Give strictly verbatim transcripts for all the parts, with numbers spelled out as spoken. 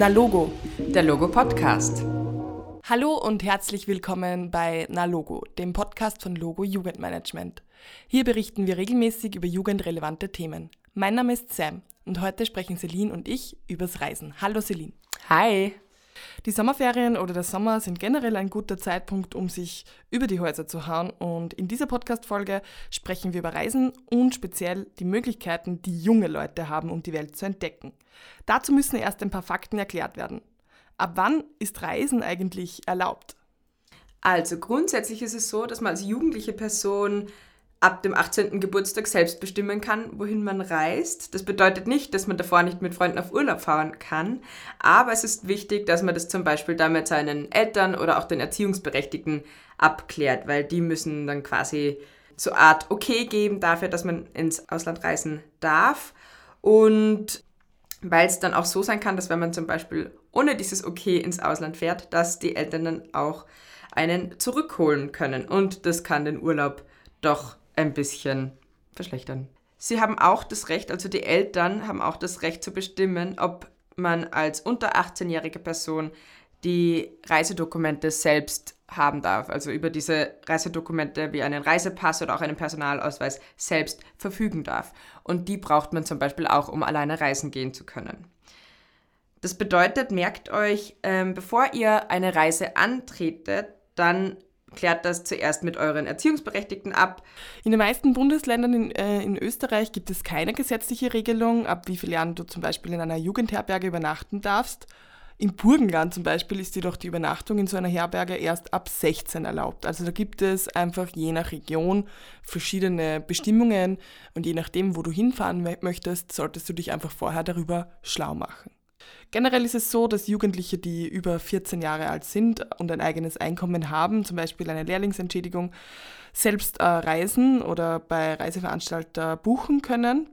NaLogo, der Logo-Podcast. Hallo und herzlich willkommen bei NaLogo, dem Podcast von Logo Jugendmanagement. Hier berichten wir regelmäßig über jugendrelevante Themen. Mein Name ist Sam und heute sprechen Celine und ich übers Reisen. Hallo Celine. Hi. Die Sommerferien oder der Sommer sind generell ein guter Zeitpunkt, um sich über die Häuser zu hauen. Und in dieser Podcast-Folge sprechen wir über Reisen und speziell die Möglichkeiten, die junge Leute haben, um die Welt zu entdecken. Dazu müssen erst ein paar Fakten erklärt werden. Ab wann ist Reisen eigentlich erlaubt? Also grundsätzlich ist es so, dass man als jugendliche Person ab dem achtzehnten Geburtstag selbst bestimmen kann, wohin man reist. Das bedeutet nicht, dass man davor nicht mit Freunden auf Urlaub fahren kann, aber es ist wichtig, dass man das zum Beispiel dann mit seinen Eltern oder auch den Erziehungsberechtigten abklärt, weil die müssen dann quasi so eine Art Okay geben dafür, dass man ins Ausland reisen darf. Und weil es dann auch so sein kann, dass wenn man zum Beispiel ohne dieses Okay ins Ausland fährt, dass die Eltern dann auch einen zurückholen können und das kann den Urlaub doch ein bisschen verschlechtern. Sie haben auch das Recht, also die Eltern haben auch das Recht zu bestimmen, ob man als unter achtzehnjährige Person die Reisedokumente selbst haben darf, also über diese Reisedokumente wie einen Reisepass oder auch einen Personalausweis selbst verfügen darf. Und die braucht man zum Beispiel auch, um alleine reisen gehen zu können. Das bedeutet, merkt euch, ähm, bevor ihr eine Reise antretet, dann klärt das zuerst mit euren Erziehungsberechtigten ab. In den meisten Bundesländern in, äh, in Österreich gibt es keine gesetzliche Regelung, ab wie vielen Jahren du zum Beispiel in einer Jugendherberge übernachten darfst. Im Burgenland zum Beispiel ist jedoch die Übernachtung in so einer Herberge erst ab sechzehn erlaubt. Also da gibt es einfach je nach Region verschiedene Bestimmungen und je nachdem, wo du hinfahren möchtest, solltest du dich einfach vorher darüber schlau machen. Generell ist es so, dass Jugendliche, die über vierzehn Jahre alt sind und ein eigenes Einkommen haben, zum Beispiel eine Lehrlingsentschädigung, selbst äh, reisen oder bei Reiseveranstalter buchen können,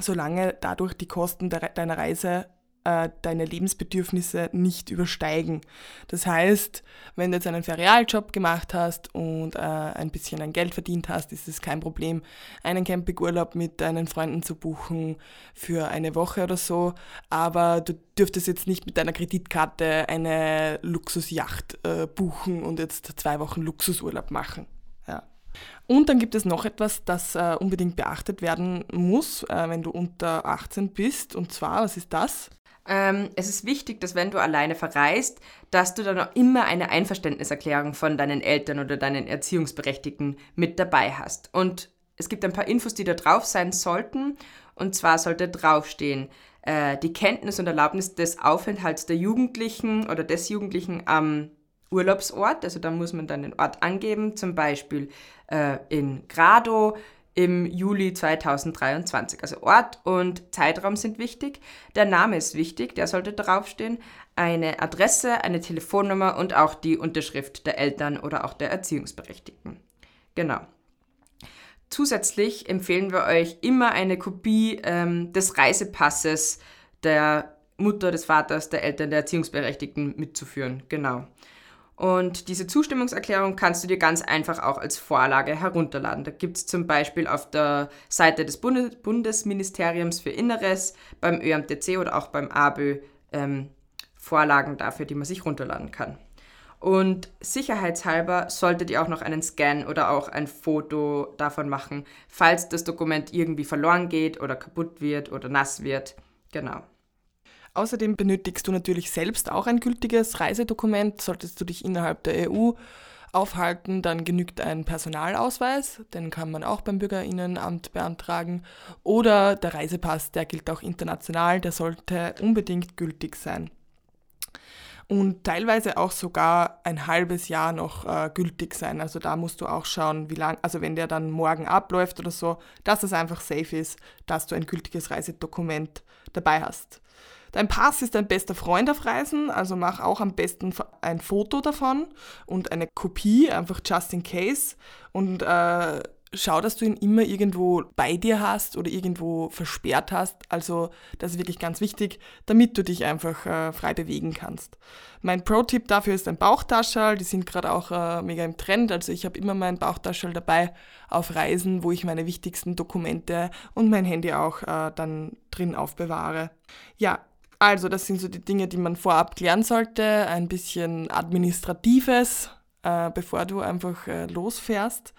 solange dadurch die Kosten de- deiner Reise äh, deine Lebensbedürfnisse nicht übersteigen. Das heißt, wenn du jetzt einen Ferialjob gemacht hast und äh, ein bisschen an Geld verdient hast, ist es kein Problem, einen Campingurlaub mit deinen Freunden zu buchen für eine Woche oder so, aber du dürftest jetzt nicht mit deiner Kreditkarte eine Luxusjacht äh, buchen und jetzt zwei Wochen Luxusurlaub machen. Ja. Und dann gibt es noch etwas, das äh, unbedingt beachtet werden muss, äh, wenn du unter achtzehn bist, und zwar, was ist das? Ähm, es ist wichtig, dass wenn du alleine verreist, dass du dann auch immer eine Einverständniserklärung von deinen Eltern oder deinen Erziehungsberechtigten mit dabei hast. Und es gibt ein paar Infos, die da drauf sein sollten. Und zwar sollte draufstehen, äh, die Kenntnis und Erlaubnis des Aufenthalts der Jugendlichen oder des Jugendlichen am Urlaubsort. Also da muss man dann den Ort angeben, zum Beispiel äh, in Grado, im Juli zweitausenddreiundzwanzig. Also Ort und Zeitraum sind wichtig. Der Name ist wichtig, der sollte draufstehen. Eine Adresse, eine Telefonnummer und auch die Unterschrift der Eltern oder auch der Erziehungsberechtigten. Genau. Zusätzlich empfehlen wir euch immer eine Kopie ähm, des Reisepasses der Mutter, des Vaters, der Eltern, der Erziehungsberechtigten mitzuführen. Genau. Und diese Zustimmungserklärung kannst du dir ganz einfach auch als Vorlage herunterladen. Da gibt es zum Beispiel auf der Seite des Bundes- Bundesministeriums für Inneres, beim Ö A M T C oder auch beim ABÖ ähm, Vorlagen dafür, die man sich runterladen kann. Und sicherheitshalber solltet ihr auch noch einen Scan oder auch ein Foto davon machen, falls das Dokument irgendwie verloren geht oder kaputt wird oder nass wird. Genau. Außerdem benötigst du natürlich selbst auch ein gültiges Reisedokument. Solltest du dich innerhalb der E U aufhalten, dann genügt ein Personalausweis, den kann man auch beim Bürgerinnenamt beantragen, oder der Reisepass, der gilt auch international, der sollte unbedingt gültig sein. Und teilweise auch sogar ein halbes Jahr noch äh, gültig sein. Also da musst du auch schauen, wie lang, also wenn der dann morgen abläuft oder so, dass es einfach safe ist, dass du ein gültiges Reisedokument dabei hast. Dein Pass ist dein bester Freund auf Reisen, also mach auch am besten ein Foto davon und eine Kopie, einfach just in case. Und äh, schau, dass du ihn immer irgendwo bei dir hast oder irgendwo versperrt hast. Also das ist wirklich ganz wichtig, damit du dich einfach äh, frei bewegen kannst. Mein Pro-Tipp dafür ist ein Bauchtascherl, die sind gerade auch äh, mega im Trend. Also ich habe immer mein Bauchtascherl dabei auf Reisen, wo ich meine wichtigsten Dokumente und mein Handy auch äh, dann drin aufbewahre. Ja. Also das sind so die Dinge, die man vorab klären sollte, ein bisschen Administratives, äh, bevor du einfach äh, losfährst.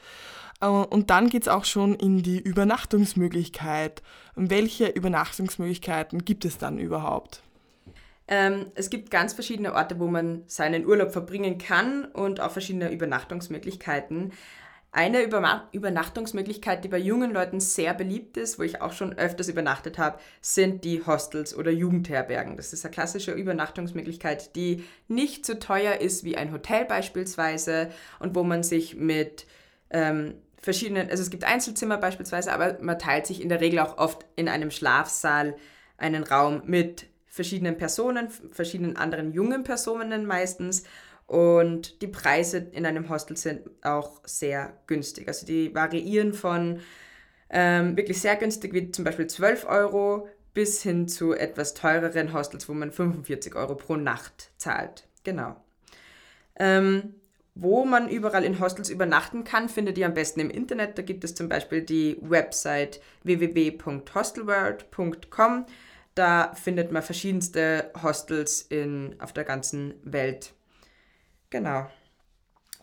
Äh, und dann geht es auch schon in die Übernachtungsmöglichkeit. Welche Übernachtungsmöglichkeiten gibt es dann überhaupt? Ähm, es gibt ganz verschiedene Orte, wo man seinen Urlaub verbringen kann und auch verschiedene Übernachtungsmöglichkeiten. Eine Über- Übernachtungsmöglichkeit, die bei jungen Leuten sehr beliebt ist, wo ich auch schon öfters übernachtet habe, sind die Hostels oder Jugendherbergen. Das ist eine klassische Übernachtungsmöglichkeit, die nicht so teuer ist wie ein Hotel beispielsweise und wo man sich mit ähm, verschiedenen, also es gibt Einzelzimmer beispielsweise, aber man teilt sich in der Regel auch oft in einem Schlafsaal einen Raum mit verschiedenen Personen, verschiedenen anderen jungen Personen meistens. Und die Preise in einem Hostel sind auch sehr günstig. Also die variieren von ähm, wirklich sehr günstig, wie zum Beispiel zwölf Euro, bis hin zu etwas teureren Hostels, wo man fünfundvierzig Euro pro Nacht zahlt. Genau. Ähm, wo man überall in Hostels übernachten kann, findet ihr am besten im Internet. Da gibt es zum Beispiel die Website w w w Punkt hostelworld Punkt com. Da findet man verschiedenste Hostels in, auf der ganzen Welt. Genau.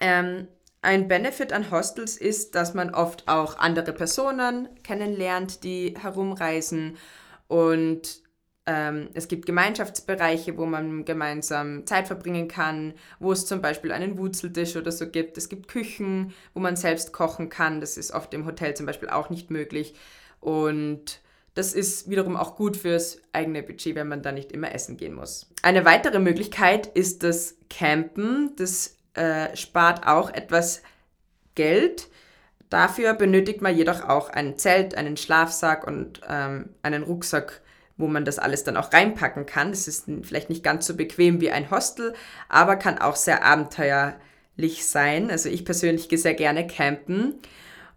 Ähm, ein Benefit an Hostels ist, dass man oft auch andere Personen kennenlernt, die herumreisen, und ähm, es gibt Gemeinschaftsbereiche, wo man gemeinsam Zeit verbringen kann, wo es zum Beispiel einen Wurzeltisch oder so gibt. Es gibt Küchen, wo man selbst kochen kann. Das ist oft im Hotel zum Beispiel auch nicht möglich, und das ist wiederum auch gut fürs eigene Budget, wenn man da nicht immer essen gehen muss. Eine weitere Möglichkeit ist das Campen. Das äh, spart auch etwas Geld. Dafür benötigt man jedoch auch ein Zelt, einen Schlafsack und ähm, einen Rucksack, wo man das alles dann auch reinpacken kann. Das ist vielleicht nicht ganz so bequem wie ein Hostel, aber kann auch sehr abenteuerlich sein. Also ich persönlich gehe sehr gerne campen,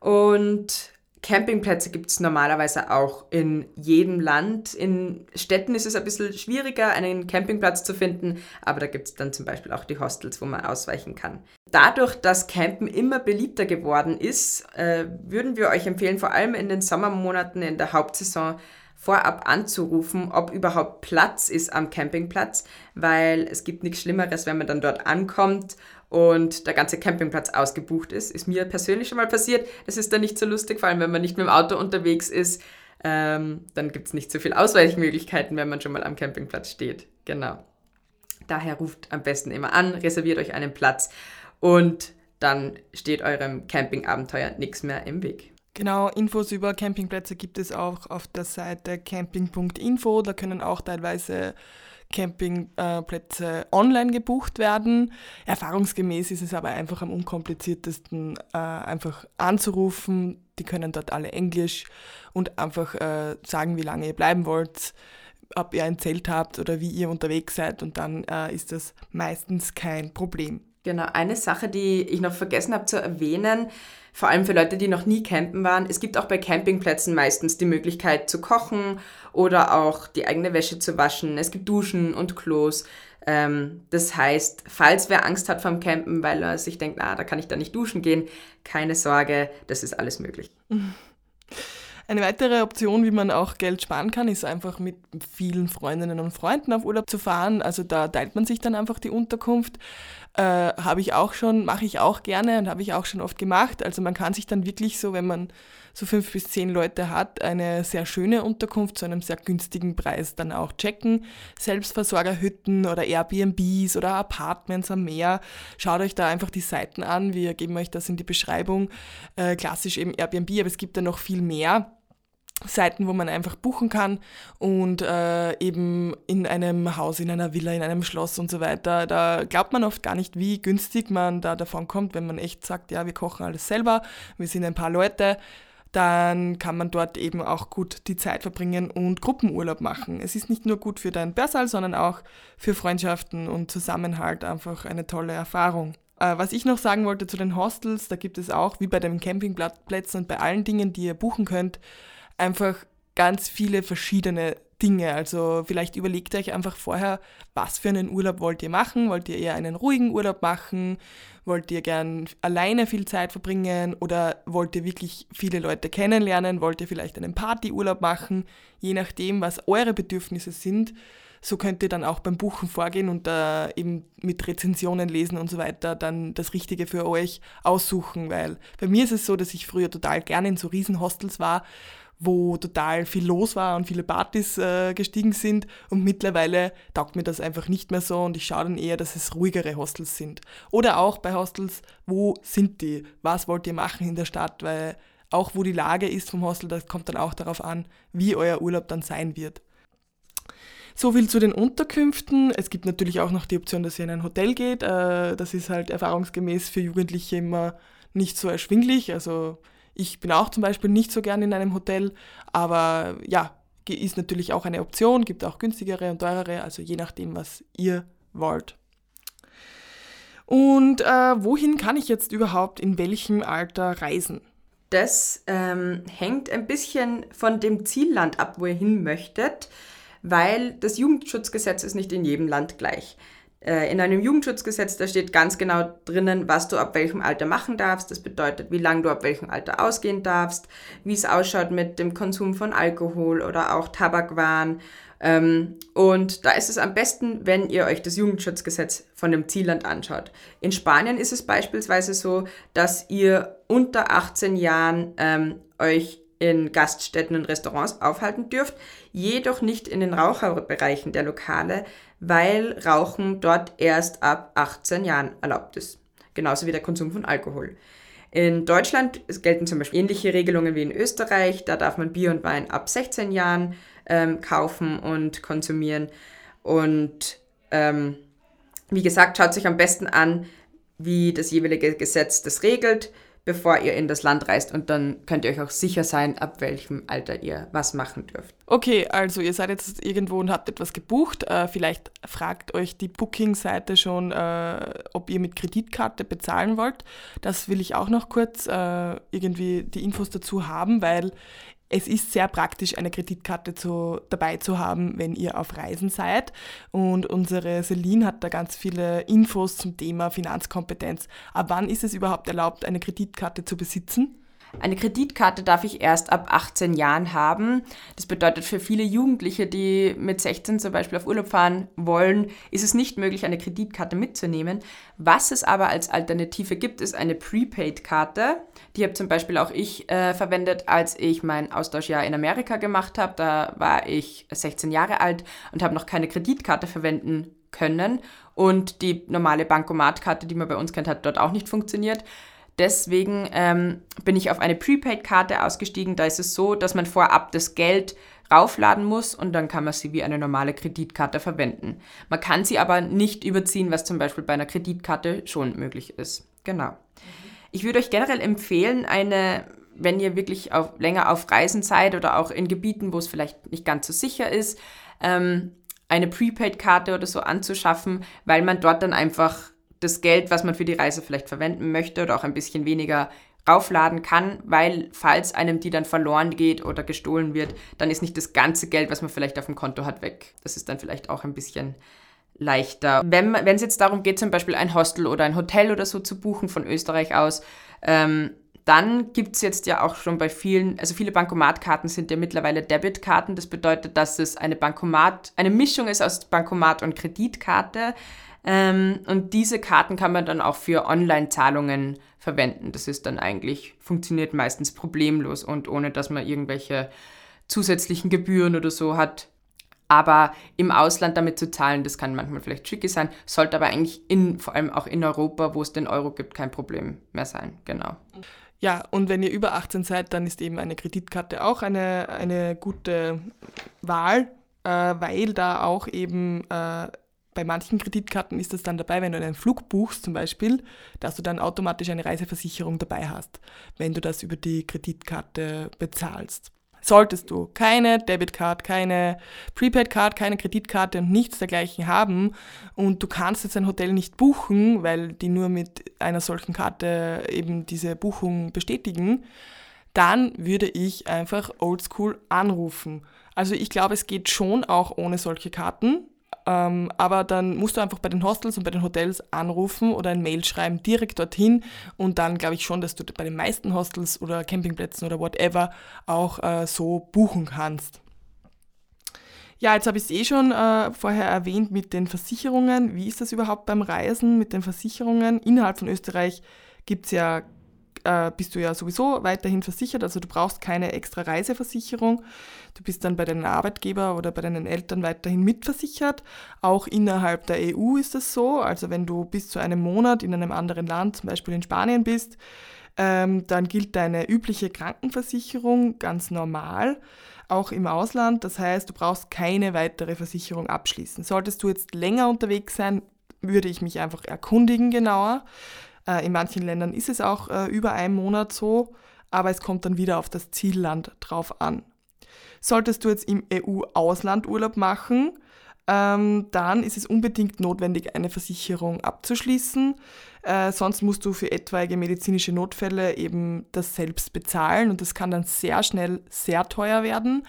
und Campingplätze gibt es normalerweise auch in jedem Land. In Städten ist es ein bisschen schwieriger, einen Campingplatz zu finden, aber da gibt es dann zum Beispiel auch die Hostels, wo man ausweichen kann. Dadurch, dass Campen immer beliebter geworden ist, äh, würden wir euch empfehlen, vor allem in den Sommermonaten, in der Hauptsaison, vorab anzurufen, ob überhaupt Platz ist am Campingplatz, weil es gibt nichts Schlimmeres, wenn man dann dort ankommt und der ganze Campingplatz ausgebucht ist. Ist mir persönlich schon mal passiert. Das ist dann nicht so lustig, vor allem wenn man nicht mit dem Auto unterwegs ist. Ähm, dann gibt es nicht so viele Ausweichmöglichkeiten, wenn man schon mal am Campingplatz steht. Genau. Daher ruft am besten immer an, reserviert euch einen Platz, und dann steht eurem Campingabenteuer nichts mehr im Weg. Genau, Infos über Campingplätze gibt es auch auf der Seite camping Punkt info. Da können auch teilweise Campingplätze online gebucht werden. Erfahrungsgemäß ist es aber einfach am unkompliziertesten, einfach anzurufen. Die können dort alle Englisch und einfach sagen, wie lange ihr bleiben wollt, ob ihr ein Zelt habt oder wie ihr unterwegs seid, und dann ist das meistens kein Problem. Genau, eine Sache, die ich noch vergessen habe zu erwähnen, vor allem für Leute, die noch nie campen waren: Es gibt auch bei Campingplätzen meistens die Möglichkeit zu kochen oder auch die eigene Wäsche zu waschen. Es gibt Duschen und Klos. Das heißt, falls wer Angst hat vom Campen, weil er sich denkt, na, da kann ich da nicht duschen gehen, keine Sorge, das ist alles möglich. Eine weitere Option, wie man auch Geld sparen kann, ist einfach mit vielen Freundinnen und Freunden auf Urlaub zu fahren. Also da teilt man sich dann einfach die Unterkunft. Äh, habe ich auch schon, mache ich auch gerne und habe ich auch schon oft gemacht. Also man kann sich dann wirklich so, wenn man so fünf bis zehn Leute hat, eine sehr schöne Unterkunft zu einem sehr günstigen Preis dann auch checken. Selbstversorgerhütten oder Airbnbs oder Apartments am Meer. Schaut euch da einfach die Seiten an. Wir geben euch das in die Beschreibung. Äh, klassisch eben Airbnb, aber es gibt da noch viel mehr Seiten, wo man einfach buchen kann, und äh, eben in einem Haus, in einer Villa, in einem Schloss und so weiter. Da glaubt man oft gar nicht, wie günstig man da davon kommt, wenn man echt sagt, ja, wir kochen alles selber, wir sind ein paar Leute. Dann kann man dort eben auch gut die Zeit verbringen und Gruppenurlaub machen. Es ist nicht nur gut für dein Personal, sondern auch für Freundschaften und Zusammenhalt, einfach eine tolle Erfahrung. Was ich noch sagen wollte zu den Hostels: Da gibt es auch, wie bei den Campingplätzen und bei allen Dingen, die ihr buchen könnt, einfach ganz viele verschiedene Dinge. Also vielleicht überlegt euch einfach vorher, was für einen Urlaub wollt ihr machen. Wollt ihr eher einen ruhigen Urlaub machen? Wollt ihr gern alleine viel Zeit verbringen? Oder wollt ihr wirklich viele Leute kennenlernen? Wollt ihr vielleicht einen Partyurlaub machen? Je nachdem, was eure Bedürfnisse sind, So könnt ihr dann auch beim Buchen vorgehen und äh, eben mit Rezensionen lesen und so weiter dann das Richtige für euch aussuchen, weil bei mir ist es so, dass ich früher total gerne in so Riesenhostels war, wo total viel los war und viele Partys äh, gestiegen sind, und mittlerweile taugt mir das einfach nicht mehr so und ich schaue dann eher, dass es ruhigere Hostels sind. Oder auch bei Hostels, wo sind die? Was wollt ihr machen in der Stadt? Weil auch wo die Lage ist vom Hostel, das kommt dann auch darauf an, wie euer Urlaub dann sein wird. So viel zu den Unterkünften. Es gibt natürlich auch noch die Option, dass ihr in ein Hotel geht. Äh, das ist halt erfahrungsgemäß für Jugendliche immer nicht so erschwinglich, also ich bin auch zum Beispiel nicht so gern in einem Hotel, aber ja, ist natürlich auch eine Option, gibt auch günstigere und teurere, also je nachdem, was ihr wollt. Und äh, wohin kann ich jetzt überhaupt in welchem Alter reisen? Das ähm, hängt ein bisschen von dem Zielland ab, wo ihr hin möchtet, weil das Jugendschutzgesetz ist nicht in jedem Land gleich. In einem Jugendschutzgesetz, da steht ganz genau drinnen, was du ab welchem Alter machen darfst. Das bedeutet, wie lange du ab welchem Alter ausgehen darfst, wie es ausschaut mit dem Konsum von Alkohol oder auch Tabakwaren. Und da ist es am besten, wenn ihr euch das Jugendschutzgesetz von dem Zielland anschaut. In Spanien ist es beispielsweise so, dass ihr unter achtzehn Jahren ähm, euch in Gaststätten und Restaurants aufhalten dürft, jedoch nicht in den Raucherbereichen der Lokale, weil Rauchen dort erst ab achtzehn Jahren erlaubt ist. Genauso wie der Konsum von Alkohol. In Deutschland gelten zum Beispiel ähnliche Regelungen wie in Österreich. Da darf man Bier und Wein ab sechzehn Jahren ähm, kaufen und konsumieren. Und ähm, wie gesagt, schaut sich am besten an, wie das jeweilige Gesetz das regelt, bevor ihr in das Land reist, und dann könnt ihr euch auch sicher sein, ab welchem Alter ihr was machen dürft. Okay, also ihr seid jetzt irgendwo und habt etwas gebucht. Äh, vielleicht fragt euch die Booking-Seite schon, äh, ob ihr mit Kreditkarte bezahlen wollt. Das will ich auch noch kurz äh, irgendwie die Infos dazu haben, weil es ist sehr praktisch, eine Kreditkarte zu, dabei zu haben, wenn ihr auf Reisen seid. Und unsere Celine hat da ganz viele Infos zum Thema Finanzkompetenz. Ab wann ist es überhaupt erlaubt, eine Kreditkarte zu besitzen? Eine Kreditkarte darf ich erst ab achtzehn Jahren haben. Das bedeutet, für viele Jugendliche, die mit sechzehn zum Beispiel auf Urlaub fahren wollen, ist es nicht möglich, eine Kreditkarte mitzunehmen. Was es aber als Alternative gibt, ist eine Prepaid-Karte. Die habe zum Beispiel auch ich äh, verwendet, als ich mein Austauschjahr in Amerika gemacht habe. Da war ich sechzehn Jahre alt und habe noch keine Kreditkarte verwenden können. Und die normale Bankomatkarte, die man bei uns kennt, hat dort auch nicht funktioniert. Deswegen ähm, bin ich auf eine Prepaid-Karte ausgestiegen. Da ist es so, dass man vorab das Geld raufladen muss und dann kann man sie wie eine normale Kreditkarte verwenden. Man kann sie aber nicht überziehen, was zum Beispiel bei einer Kreditkarte schon möglich ist. Genau. Ich würde euch generell empfehlen, eine, wenn ihr wirklich auf, länger auf Reisen seid oder auch in Gebieten, wo es vielleicht nicht ganz so sicher ist, ähm, eine Prepaid-Karte oder so anzuschaffen, weil man dort dann einfach das Geld, was man für die Reise vielleicht verwenden möchte oder auch ein bisschen weniger raufladen kann, weil falls einem die dann verloren geht oder gestohlen wird, dann ist nicht das ganze Geld, was man vielleicht auf dem Konto hat, weg. Das ist dann vielleicht auch ein bisschen leichter. Wenn es jetzt darum geht, zum Beispiel ein Hostel oder ein Hotel oder so zu buchen von Österreich aus, ähm, dann gibt es jetzt ja auch schon bei vielen, also viele Bankomatkarten sind ja mittlerweile Debitkarten. Das bedeutet, dass es eine Bankomat, eine Mischung ist aus Bankomat und Kreditkarte. Und diese Karten kann man dann auch für Online-Zahlungen verwenden. Das ist dann eigentlich, funktioniert meistens problemlos und ohne, dass man irgendwelche zusätzlichen Gebühren oder so hat. Aber im Ausland damit zu zahlen, das kann manchmal vielleicht tricky sein, sollte aber eigentlich in, vor allem auch in Europa, wo es den Euro gibt, kein Problem mehr sein. Genau. Ja, und wenn ihr über achtzehn seid, dann ist eben eine Kreditkarte auch eine, eine gute Wahl, äh, weil da auch eben äh, bei manchen Kreditkarten ist das dann dabei, wenn du einen Flug buchst zum Beispiel, dass du dann automatisch eine Reiseversicherung dabei hast, wenn du das über die Kreditkarte bezahlst. Solltest du keine Debitcard, keine Prepaid-Card, keine Kreditkarte und nichts dergleichen haben und du kannst jetzt ein Hotel nicht buchen, weil die nur mit einer solchen Karte eben diese Buchung bestätigen, dann würde ich einfach oldschool anrufen. Also ich glaube, es geht schon auch ohne solche Karten. Aber dann musst du einfach bei den Hostels und bei den Hotels anrufen oder ein Mail schreiben, direkt dorthin, und dann glaube ich schon, dass du bei den meisten Hostels oder Campingplätzen oder whatever auch äh, so buchen kannst. Ja, jetzt habe ich es eh schon äh, vorher erwähnt mit den Versicherungen. Wie ist das überhaupt beim Reisen mit den Versicherungen? Innerhalb von Österreich gibt's ja, äh, bist du ja sowieso weiterhin versichert, also du brauchst keine extra Reiseversicherung. Du bist dann bei deinem Arbeitgeber oder bei deinen Eltern weiterhin mitversichert. Auch innerhalb der E U ist das so. Also wenn du bis zu einem Monat in einem anderen Land, zum Beispiel in Spanien bist, ähm, dann gilt deine übliche Krankenversicherung ganz normal. Auch im Ausland, das heißt, du brauchst keine weitere Versicherung abschließen. Solltest du jetzt länger unterwegs sein, würde ich mich einfach erkundigen genauer. Äh, in manchen Ländern ist es auch äh, über einen Monat so, aber es kommt dann wieder auf das Zielland drauf an. Solltest du jetzt im E U-Ausland Urlaub machen, ähm, dann ist es unbedingt notwendig, eine Versicherung abzuschließen. Äh, sonst musst du für etwaige medizinische Notfälle eben das selbst bezahlen und das kann dann sehr schnell sehr teuer werden.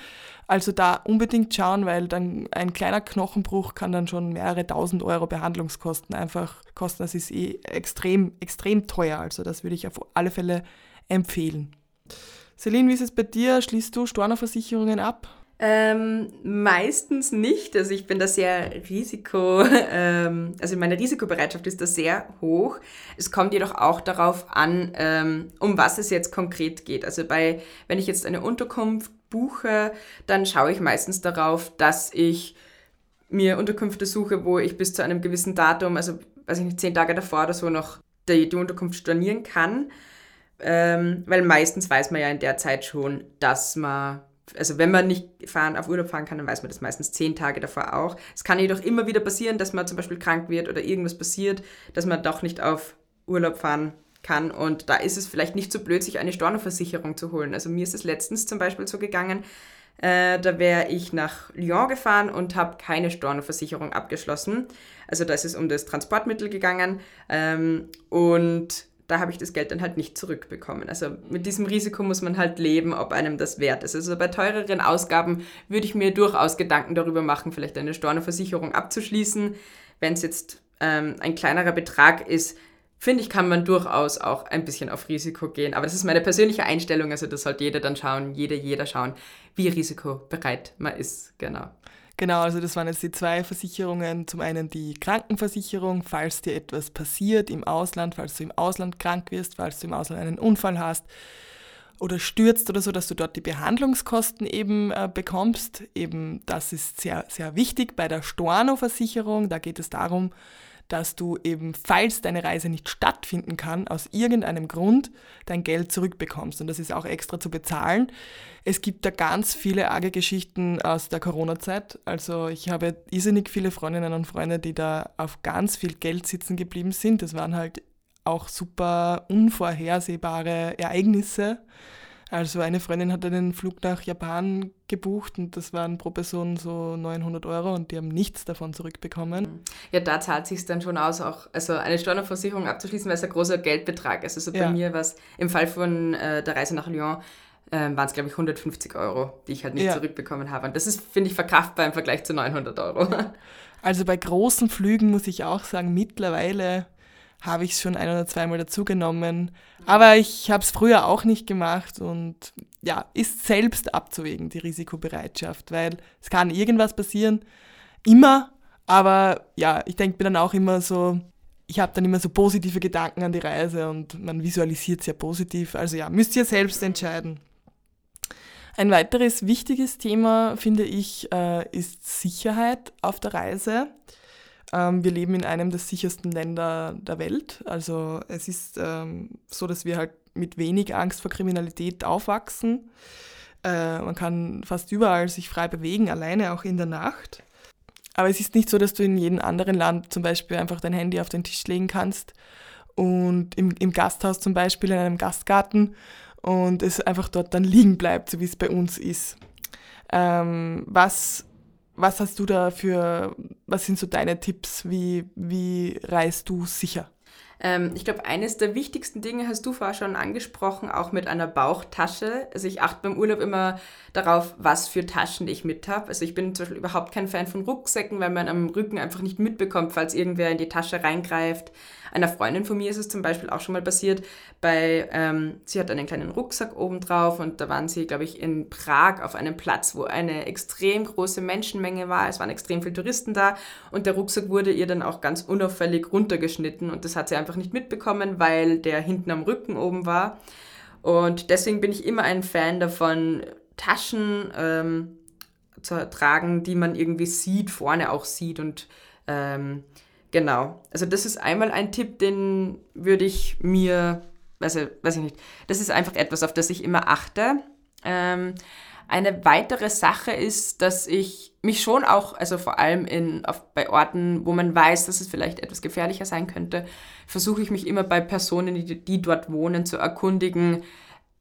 Also da unbedingt schauen, weil dann ein kleiner Knochenbruch kann dann schon mehrere tausend Euro Behandlungskosten einfach kosten. Das ist eh extrem, extrem teuer. Also das würde ich auf alle Fälle empfehlen. Celine, wie ist es bei dir? Schließt du Stornoversicherungen ab? Ähm, meistens nicht, also ich bin da sehr Risiko, ähm, also meine Risikobereitschaft ist da sehr hoch. Es kommt jedoch auch darauf an, ähm, um was es jetzt konkret geht. Also bei, wenn ich jetzt eine Unterkunft buche, dann schaue ich meistens darauf, dass ich mir Unterkünfte suche, wo ich bis zu einem gewissen Datum, also weiß ich nicht, zehn Tage davor oder so noch die, die Unterkunft stornieren kann, ähm, weil meistens weiß man ja in der Zeit schon, dass man Also wenn man nicht fahren, auf Urlaub fahren kann, dann weiß man das meistens zehn Tage davor auch. Es kann jedoch immer wieder passieren, dass man zum Beispiel krank wird oder irgendwas passiert, dass man doch nicht auf Urlaub fahren kann. Und da ist es vielleicht nicht so blöd, sich eine Stornoversicherung zu holen. Also mir ist es letztens zum Beispiel so gegangen, äh, da wäre ich nach Lyon gefahren und habe keine Stornoversicherung abgeschlossen. Also da ist es um das Transportmittel gegangen ähm, und da habe ich das Geld dann halt nicht zurückbekommen. Also mit diesem Risiko muss man halt leben, ob einem das wert ist. Also bei teureren Ausgaben würde ich mir durchaus Gedanken darüber machen, vielleicht eine Stornoversicherung abzuschließen. Wenn es jetzt ähm, ein kleinerer Betrag ist, finde ich, kann man durchaus auch ein bisschen auf Risiko gehen. Aber das ist meine persönliche Einstellung. Also das sollte jeder dann schauen, jeder, jeder schauen, wie risikobereit man ist. Genau. Genau, also das waren jetzt die zwei Versicherungen. Zum einen die Krankenversicherung, falls dir etwas passiert im Ausland, falls du im Ausland krank wirst, falls du im Ausland einen Unfall hast oder stürzt oder so, dass du dort die Behandlungskosten eben äh, bekommst. Eben das ist sehr, sehr wichtig bei der Storno-Versicherung. Da geht es darum, dass du eben, falls deine Reise nicht stattfinden kann, aus irgendeinem Grund dein Geld zurückbekommst. Und das ist auch extra zu bezahlen. Es gibt da ganz viele arge Geschichten aus der Corona-Zeit. Also ich habe irrsinnig viele Freundinnen und Freunde, die da auf ganz viel Geld sitzen geblieben sind. Das waren halt auch super unvorhersehbare Ereignisse. Also eine Freundin hat einen Flug nach Japan gebucht und das waren pro Person so neunhundert Euro und die haben nichts davon zurückbekommen. Ja, da zahlt sich es dann schon aus, auch also eine Stornoversicherung abzuschließen, weil es ein großer Geldbetrag ist. Also bei ja. mir war es im Fall von äh, der Reise nach Lyon, äh, waren es glaube ich hundertfünfzig Euro, die ich halt nicht ja. zurückbekommen habe. Und das ist, finde ich, verkraftbar im Vergleich zu neunhundert Euro. Also bei großen Flügen muss ich auch sagen, mittlerweile habe ich es schon ein oder zweimal dazugenommen. Aber ich habe es früher auch nicht gemacht und ja, ist selbst abzuwägen, die Risikobereitschaft, weil es kann irgendwas passieren, immer. Aber ja, ich denke mir dann auch immer so, ich habe dann immer so positive Gedanken an die Reise und man visualisiert es ja positiv. Also ja, müsst ihr selbst entscheiden. Ein weiteres wichtiges Thema, finde ich, ist Sicherheit auf der Reise. Wir leben in einem der sichersten Länder der Welt. Also es ist ähm, so, dass wir halt mit wenig Angst vor Kriminalität aufwachsen. Äh, man kann fast überall sich frei bewegen, alleine auch in der Nacht. Aber es ist nicht so, dass du in jedem anderen Land zum Beispiel einfach dein Handy auf den Tisch legen kannst und im, im Gasthaus zum Beispiel, in einem Gastgarten und es einfach dort dann liegen bleibt, so wie es bei uns ist. Ähm, was Was hast du da für, was sind so deine Tipps, wie, wie reist du sicher? Ähm, ich glaube, eines der wichtigsten Dinge hast du vorher schon angesprochen, auch mit einer Bauchtasche. Also ich achte beim Urlaub immer darauf, was für Taschen ich mit habe. Also ich bin zum Beispiel überhaupt kein Fan von Rucksäcken, weil man am Rücken einfach nicht mitbekommt, falls irgendwer in die Tasche reingreift. Einer Freundin von mir ist es zum Beispiel auch schon mal passiert, bei, ähm, sie hat einen kleinen Rucksack oben drauf und da waren sie, glaube ich, in Prag auf einem Platz, wo eine extrem große Menschenmenge war. Es waren extrem viele Touristen da und der Rucksack wurde ihr dann auch ganz unauffällig runtergeschnitten und das hat sie einfach nicht mitbekommen, weil der hinten am Rücken oben war. Und deswegen bin ich immer ein Fan davon, Taschen ähm, zu tragen, die man irgendwie sieht, vorne auch sieht und ähm, genau, also das ist einmal ein Tipp, den würde ich mir, also weiß ich nicht, das ist einfach etwas, auf das ich immer achte. Ähm, eine weitere Sache ist, dass ich mich schon auch, also vor allem in, auf, bei Orten, wo man weiß, dass es vielleicht etwas gefährlicher sein könnte, versuche ich mich immer bei Personen, die, die dort wohnen, zu erkundigen,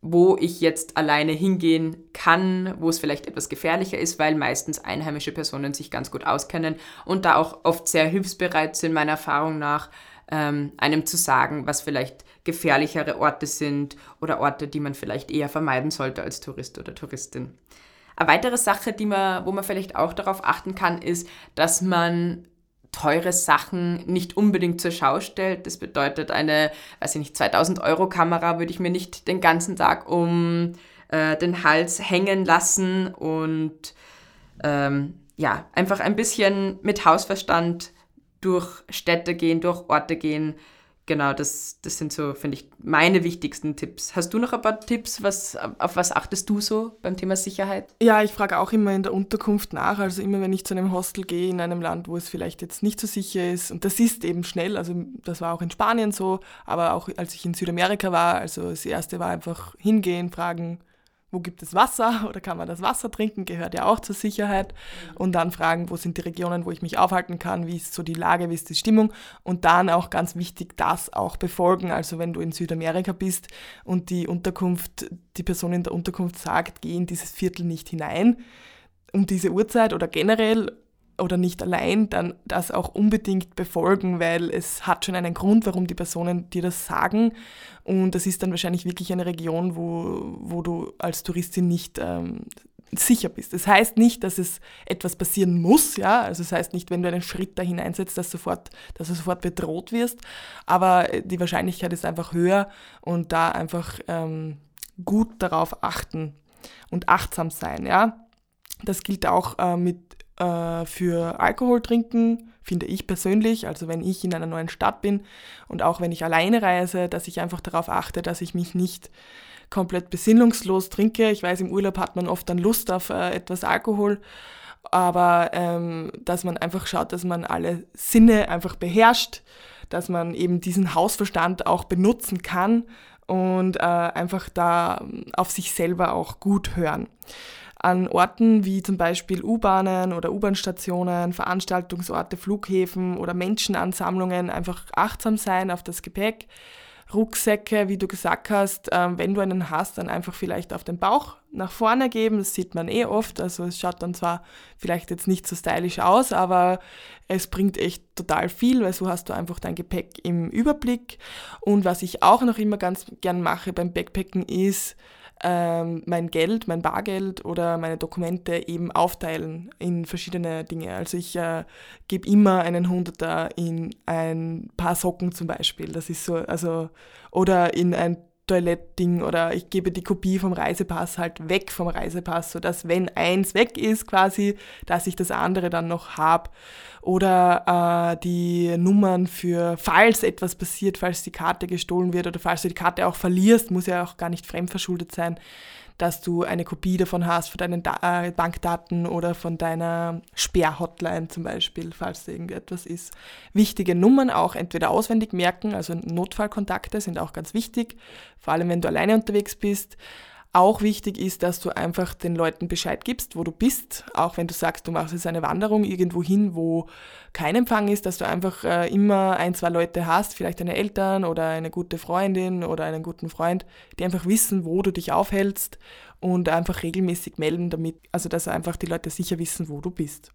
wo ich jetzt alleine hingehen kann, wo es vielleicht etwas gefährlicher ist, weil meistens einheimische Personen sich ganz gut auskennen und da auch oft sehr hilfsbereit sind, meiner Erfahrung nach, ähm, einem zu sagen, was vielleicht gefährlichere Orte sind oder Orte, die man vielleicht eher vermeiden sollte als Tourist oder Touristin. Eine weitere Sache, die man, wo man vielleicht auch darauf achten kann, ist, dass man teure Sachen nicht unbedingt zur Schau stellt. Das bedeutet, eine, weiß ich nicht, zweitausend-Euro-Kamera würde ich mir nicht den ganzen Tag um äh, den Hals hängen lassen und ähm, ja, einfach ein bisschen mit Hausverstand durch Städte gehen, durch Orte gehen. Genau, das, das sind so, finde ich, meine wichtigsten Tipps. Hast du noch ein paar Tipps? Was, auf was achtest du so beim Thema Sicherheit? Ja, ich frage auch immer in der Unterkunft nach. Also immer, wenn ich zu einem Hostel gehe in einem Land, wo es vielleicht jetzt nicht so sicher ist. Und das ist eben schnell. Also das war auch in Spanien so, aber auch als ich in Südamerika war. Also das Erste war einfach hingehen, fragen, wo gibt es Wasser oder kann man das Wasser trinken? Gehört ja auch zur Sicherheit. Und dann fragen, wo sind die Regionen, wo ich mich aufhalten kann, wie ist so die Lage, wie ist die Stimmung. Und dann auch ganz wichtig, das auch befolgen. Also wenn du in Südamerika bist und die Unterkunft, die Person in der Unterkunft sagt, geh in dieses Viertel nicht hinein, um diese Uhrzeit oder generell oder nicht allein, dann das auch unbedingt befolgen, weil es hat schon einen Grund, warum die Personen dir das sagen. Und das ist dann wahrscheinlich wirklich eine Region, wo, wo du als Touristin nicht ähm, sicher bist. Das heißt nicht, dass es etwas passieren muss, ja. Also das heißt nicht, wenn du einen Schritt da hineinsetzt, dass, sofort, dass du sofort bedroht wirst. Aber die Wahrscheinlichkeit ist einfach höher und da einfach ähm, gut darauf achten und achtsam sein, ja. Das gilt auch äh, mit für Alkohol trinken, finde ich persönlich, also wenn ich in einer neuen Stadt bin und auch wenn ich alleine reise, dass ich einfach darauf achte, dass ich mich nicht komplett besinnungslos trinke. Ich weiß, im Urlaub hat man oft dann Lust auf äh, etwas Alkohol, aber ähm, dass man einfach schaut, dass man alle Sinne einfach beherrscht, dass man eben diesen Hausverstand auch benutzen kann und äh, einfach da auf sich selber auch gut hören. An Orten wie zum Beispiel U-Bahnen oder U-Bahn-Stationen, Veranstaltungsorte, Flughäfen oder Menschenansammlungen einfach achtsam sein auf das Gepäck. Rucksäcke, wie du gesagt hast, wenn du einen hast, dann einfach vielleicht auf den Bauch nach vorne geben. Das sieht man eh oft. Also es schaut dann zwar vielleicht jetzt nicht so stylisch aus, aber es bringt echt total viel, weil so hast du einfach dein Gepäck im Überblick. Und was ich auch noch immer ganz gern mache beim Backpacken ist, mein Geld, mein Bargeld oder meine Dokumente eben aufteilen in verschiedene Dinge. Also ich äh, gebe immer einen Hunderter in ein paar Socken zum Beispiel. Das ist so, also, oder in ein Toilettding oder ich gebe die Kopie vom Reisepass halt weg vom Reisepass, sodass wenn eins weg ist quasi, dass ich das andere dann noch habe. Oder äh, die Nummern für, falls etwas passiert, falls die Karte gestohlen wird oder falls du die Karte auch verlierst, muss ja auch gar nicht fremdverschuldet sein, dass du eine Kopie davon hast, von deinen da- äh, Bankdaten oder von deiner Sperrhotline zum Beispiel, falls da irgendetwas ist. Wichtige Nummern auch entweder auswendig merken, also Notfallkontakte sind auch ganz wichtig, vor allem wenn du alleine unterwegs bist. Auch wichtig ist, dass du einfach den Leuten Bescheid gibst, wo du bist, auch wenn du sagst, du machst jetzt eine Wanderung irgendwo hin, wo kein Empfang ist, dass du einfach äh, immer ein, zwei Leute hast, vielleicht deine Eltern oder eine gute Freundin oder einen guten Freund, die einfach wissen, wo du dich aufhältst und einfach regelmäßig melden damit, also dass einfach die Leute sicher wissen, wo du bist.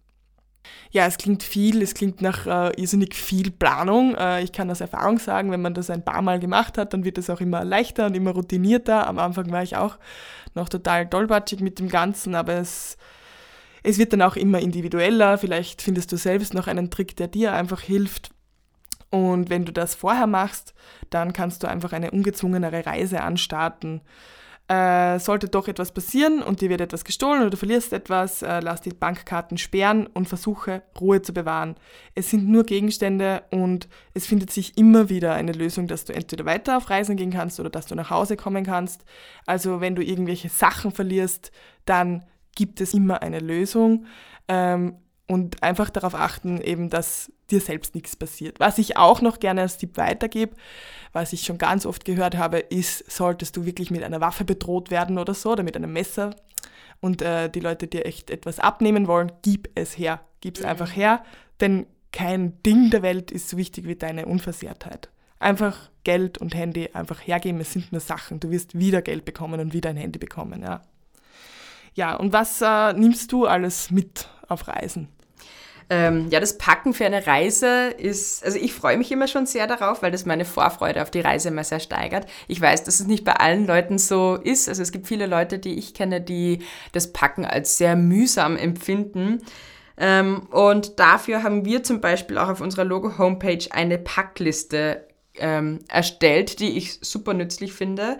Ja, es klingt viel, es klingt nach äh, irrsinnig viel Planung. Äh, ich kann aus Erfahrung sagen, wenn man das ein paar Mal gemacht hat, dann wird es auch immer leichter und immer routinierter. Am Anfang war ich auch noch total tollpatschig mit dem Ganzen, aber es, es wird dann auch immer individueller. Vielleicht findest du selbst noch einen Trick, der dir einfach hilft. Und wenn du das vorher machst, dann kannst du einfach eine ungezwungenere Reise anstarten. Äh, sollte doch etwas passieren und dir wird etwas gestohlen oder du verlierst etwas, äh, lass die Bankkarten sperren und versuche, Ruhe zu bewahren. Es sind nur Gegenstände und es findet sich immer wieder eine Lösung, dass du entweder weiter auf Reisen gehen kannst oder dass du nach Hause kommen kannst. Also wenn du irgendwelche Sachen verlierst, dann gibt es immer eine Lösung. Ähm, und einfach darauf achten, eben, dass dir selbst nichts passiert. Was ich auch noch gerne als Tipp weitergebe, was ich schon ganz oft gehört habe, ist, solltest du wirklich mit einer Waffe bedroht werden oder so, oder mit einem Messer und äh, die Leute dir echt etwas abnehmen wollen, gib es her, gib es einfach her, denn kein Ding der Welt ist so wichtig wie deine Unversehrtheit. Einfach Geld und Handy einfach hergeben, es sind nur Sachen, du wirst wieder Geld bekommen und wieder ein Handy bekommen. Ja, ja und was äh, nimmst du alles mit auf Reisen? Ähm, ja, das Packen für eine Reise ist, also ich freue mich immer schon sehr darauf, weil das meine Vorfreude auf die Reise immer sehr steigert. Ich weiß, dass es nicht bei allen Leuten so ist. Also es gibt viele Leute, die ich kenne, die das Packen als sehr mühsam empfinden. Ähm, und dafür haben wir zum Beispiel auch auf unserer Logo-Homepage eine Packliste ähm, erstellt, die ich super nützlich finde.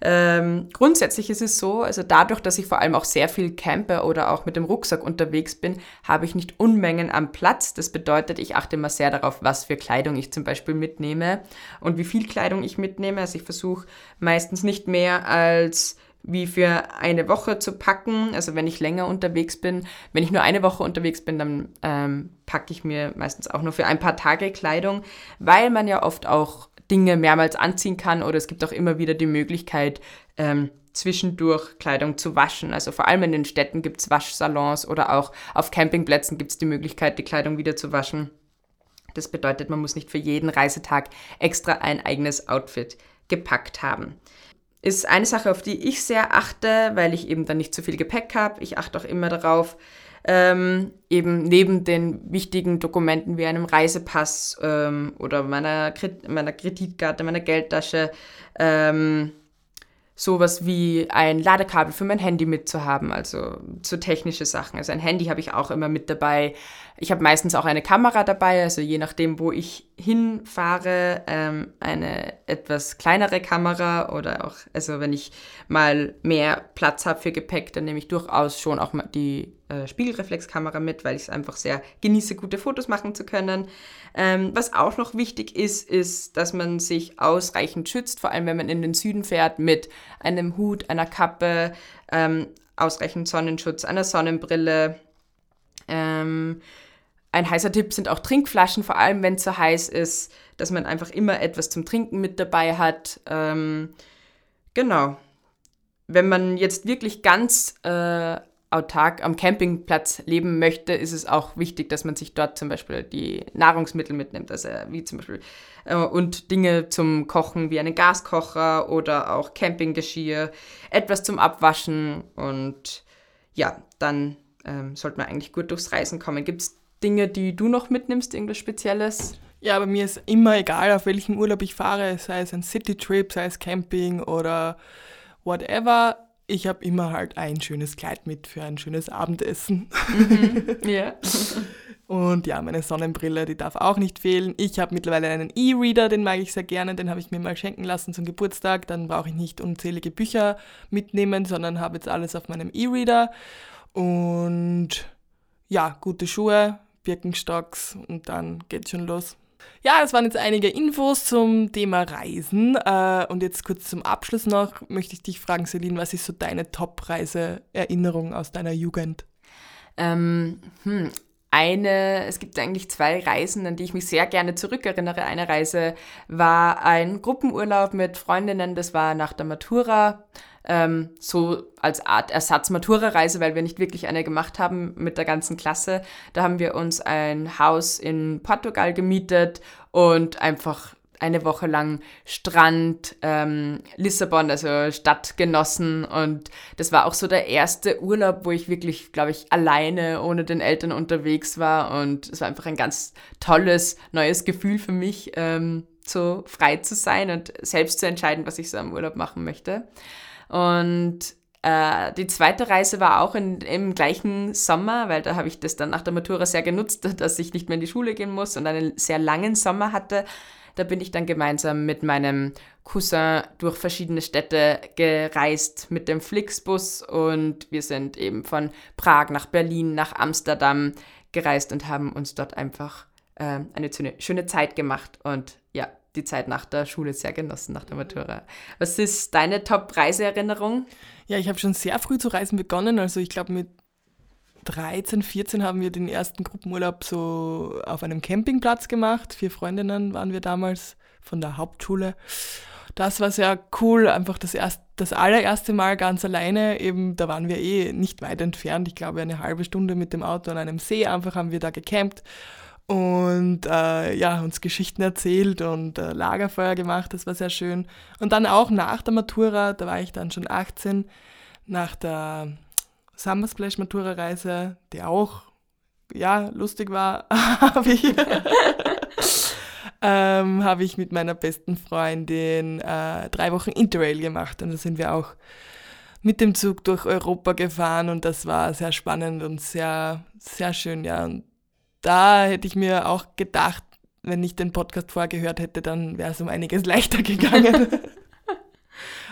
Ähm, grundsätzlich ist es so, also dadurch, dass ich vor allem auch sehr viel campe oder auch mit dem Rucksack unterwegs bin, habe ich nicht Unmengen am Platz. Das bedeutet, ich achte immer sehr darauf, was für Kleidung ich zum Beispiel mitnehme und wie viel Kleidung ich mitnehme. Also ich versuche meistens nicht mehr als wie für eine Woche zu packen. Also wenn ich länger unterwegs bin, wenn ich nur eine Woche unterwegs bin, dann ähm, packe ich mir meistens auch nur für ein paar Tage Kleidung, weil man ja oft auch Dinge mehrmals anziehen kann oder es gibt auch immer wieder die Möglichkeit, ähm, zwischendurch Kleidung zu waschen. Also vor allem in den Städten gibt es Waschsalons oder auch auf Campingplätzen gibt es die Möglichkeit, die Kleidung wieder zu waschen. Das bedeutet, man muss nicht für jeden Reisetag extra ein eigenes Outfit gepackt haben. Ist eine Sache, auf die ich sehr achte, weil ich eben dann nicht zu viel Gepäck habe. Ich achte auch immer darauf, Ähm, eben neben den wichtigen Dokumenten wie einem Reisepass ähm, oder meiner, Kredit- meiner Kreditkarte, meiner Geldtasche, ähm, sowas wie ein Ladekabel für mein Handy mitzuhaben, also so technische Sachen. Also ein Handy habe ich auch immer mit dabei. Ich habe meistens auch eine Kamera dabei, also je nachdem, wo ich hinfahre, ähm, eine etwas kleinere Kamera oder auch, also wenn ich mal mehr Platz habe für Gepäck, dann nehme ich durchaus schon auch die äh, Spiegelreflexkamera mit, weil ich es einfach sehr genieße, gute Fotos machen zu können. Ähm, was auch noch wichtig ist, ist, dass man sich ausreichend schützt, vor allem wenn man in den Süden fährt, mit einem Hut, einer Kappe, ähm, ausreichend Sonnenschutz, einer Sonnenbrille. Ähm, Ein heißer Tipp sind auch Trinkflaschen, vor allem wenn es so heiß ist, dass man einfach immer etwas zum Trinken mit dabei hat. Ähm, genau. Wenn man jetzt wirklich ganz äh, autark am Campingplatz leben möchte, ist es auch wichtig, dass man sich dort zum Beispiel die Nahrungsmittel mitnimmt, also wie zum Beispiel äh, und Dinge zum Kochen wie einen Gaskocher oder auch Campinggeschirr, etwas zum Abwaschen und ja, dann ähm, sollte man eigentlich gut durchs Reisen kommen. Gibt es Dinge, die du noch mitnimmst, irgendwas Spezielles? Ja, bei mir ist immer egal, auf welchen Urlaub ich fahre, sei es ein City-Trip, sei es Camping oder whatever. Ich habe immer halt ein schönes Kleid mit für ein schönes Abendessen. Mhm. Ja. Und ja, meine Sonnenbrille, die darf auch nicht fehlen. Ich habe mittlerweile einen E-Reader, den mag ich sehr gerne, den habe ich mir mal schenken lassen zum Geburtstag. Dann brauche ich nicht unzählige Bücher mitnehmen, sondern habe jetzt alles auf meinem E-Reader. Und ja, gute Schuhe, Birkenstocks und dann geht's schon los. Ja, das waren jetzt einige Infos zum Thema Reisen. Und jetzt kurz zum Abschluss noch möchte ich dich fragen, Celine, was ist so deine Top-Reise-Erinnerung aus deiner Jugend? Ähm, hm, eine, es gibt eigentlich zwei Reisen, an die ich mich sehr gerne zurückerinnere. Eine Reise war ein Gruppenurlaub mit Freundinnen, das war nach der Matura. Ähm, so als Art Ersatz-Matura-Reise, weil wir nicht wirklich eine gemacht haben mit der ganzen Klasse. Da haben wir uns ein Haus in Portugal gemietet und einfach eine Woche lang Strand, ähm, Lissabon, also Stadt genossen, und das war auch so der erste Urlaub, wo ich wirklich, glaube ich, alleine ohne den Eltern unterwegs war, und es war einfach ein ganz tolles, neues Gefühl für mich, ähm, so frei zu sein und selbst zu entscheiden, was ich so am Urlaub machen möchte. Und äh, die zweite Reise war auch in, im gleichen Sommer, weil da habe ich das dann nach der Matura sehr genutzt, dass ich nicht mehr in die Schule gehen muss und einen sehr langen Sommer hatte. Da bin ich dann gemeinsam mit meinem Cousin durch verschiedene Städte gereist mit dem Flixbus, und wir sind eben von Prag nach Berlin, nach Amsterdam gereist und haben uns dort einfach äh, eine schöne Zeit gemacht und ja, die Zeit nach der Schule sehr genossen, nach der Matura. Was ist deine Top-Reiseerinnerung? Ja, ich habe schon sehr früh zu reisen begonnen, also ich glaube mit dreizehn, vierzehn haben wir den ersten Gruppenurlaub so auf einem Campingplatz gemacht. Vier Freundinnen waren wir damals von der Hauptschule. Das war sehr cool, einfach das, erst, das allererste Mal ganz alleine. Eben, da waren wir eh nicht weit entfernt. Ich glaube, eine halbe Stunde mit dem Auto an einem See. Einfach haben wir da gecampt und äh, ja, uns Geschichten erzählt und äh, Lagerfeuer gemacht. Das war sehr schön. Und dann auch nach der Matura, da war ich dann schon achtzehn, nach der Summer Splash Matura Reise, die auch ja lustig war, habe ich ähm, habe ich mit meiner besten Freundin äh, drei Wochen Interrail gemacht, und da sind wir auch mit dem Zug durch Europa gefahren, und das war sehr spannend und sehr sehr schön, ja. Und da hätte ich mir auch gedacht, wenn ich den Podcast vorher gehört hätte, dann wäre es um einiges leichter gegangen.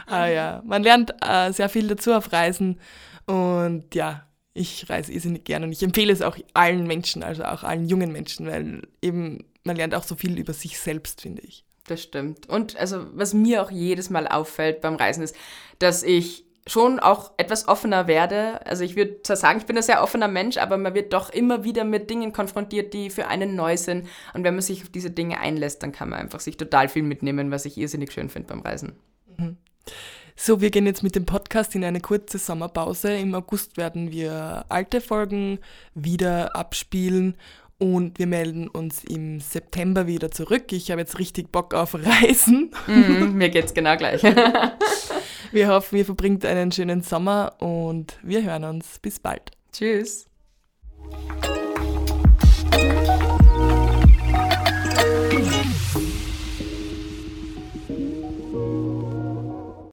Ah ja, man lernt äh, sehr viel dazu auf Reisen. Und ja, ich reise irrsinnig gern und ich empfehle es auch allen Menschen, also auch allen jungen Menschen, weil eben man lernt auch so viel über sich selbst, finde ich. Das stimmt. Und also was mir auch jedes Mal auffällt beim Reisen ist, dass ich schon auch etwas offener werde. Also ich würde zwar sagen, ich bin ein sehr offener Mensch, aber man wird doch immer wieder mit Dingen konfrontiert, die für einen neu sind. Und wenn man sich auf diese Dinge einlässt, dann kann man einfach sich total viel mitnehmen, was ich irrsinnig schön finde beim Reisen. Mhm. So, wir gehen jetzt mit dem Podcast in eine kurze Sommerpause. Im August werden wir alte Folgen wieder abspielen und wir melden uns im September wieder zurück. Ich habe jetzt richtig Bock auf Reisen. Mm, mir geht's genau gleich. Wir hoffen, ihr verbringt einen schönen Sommer und wir hören uns. Bis bald. Tschüss.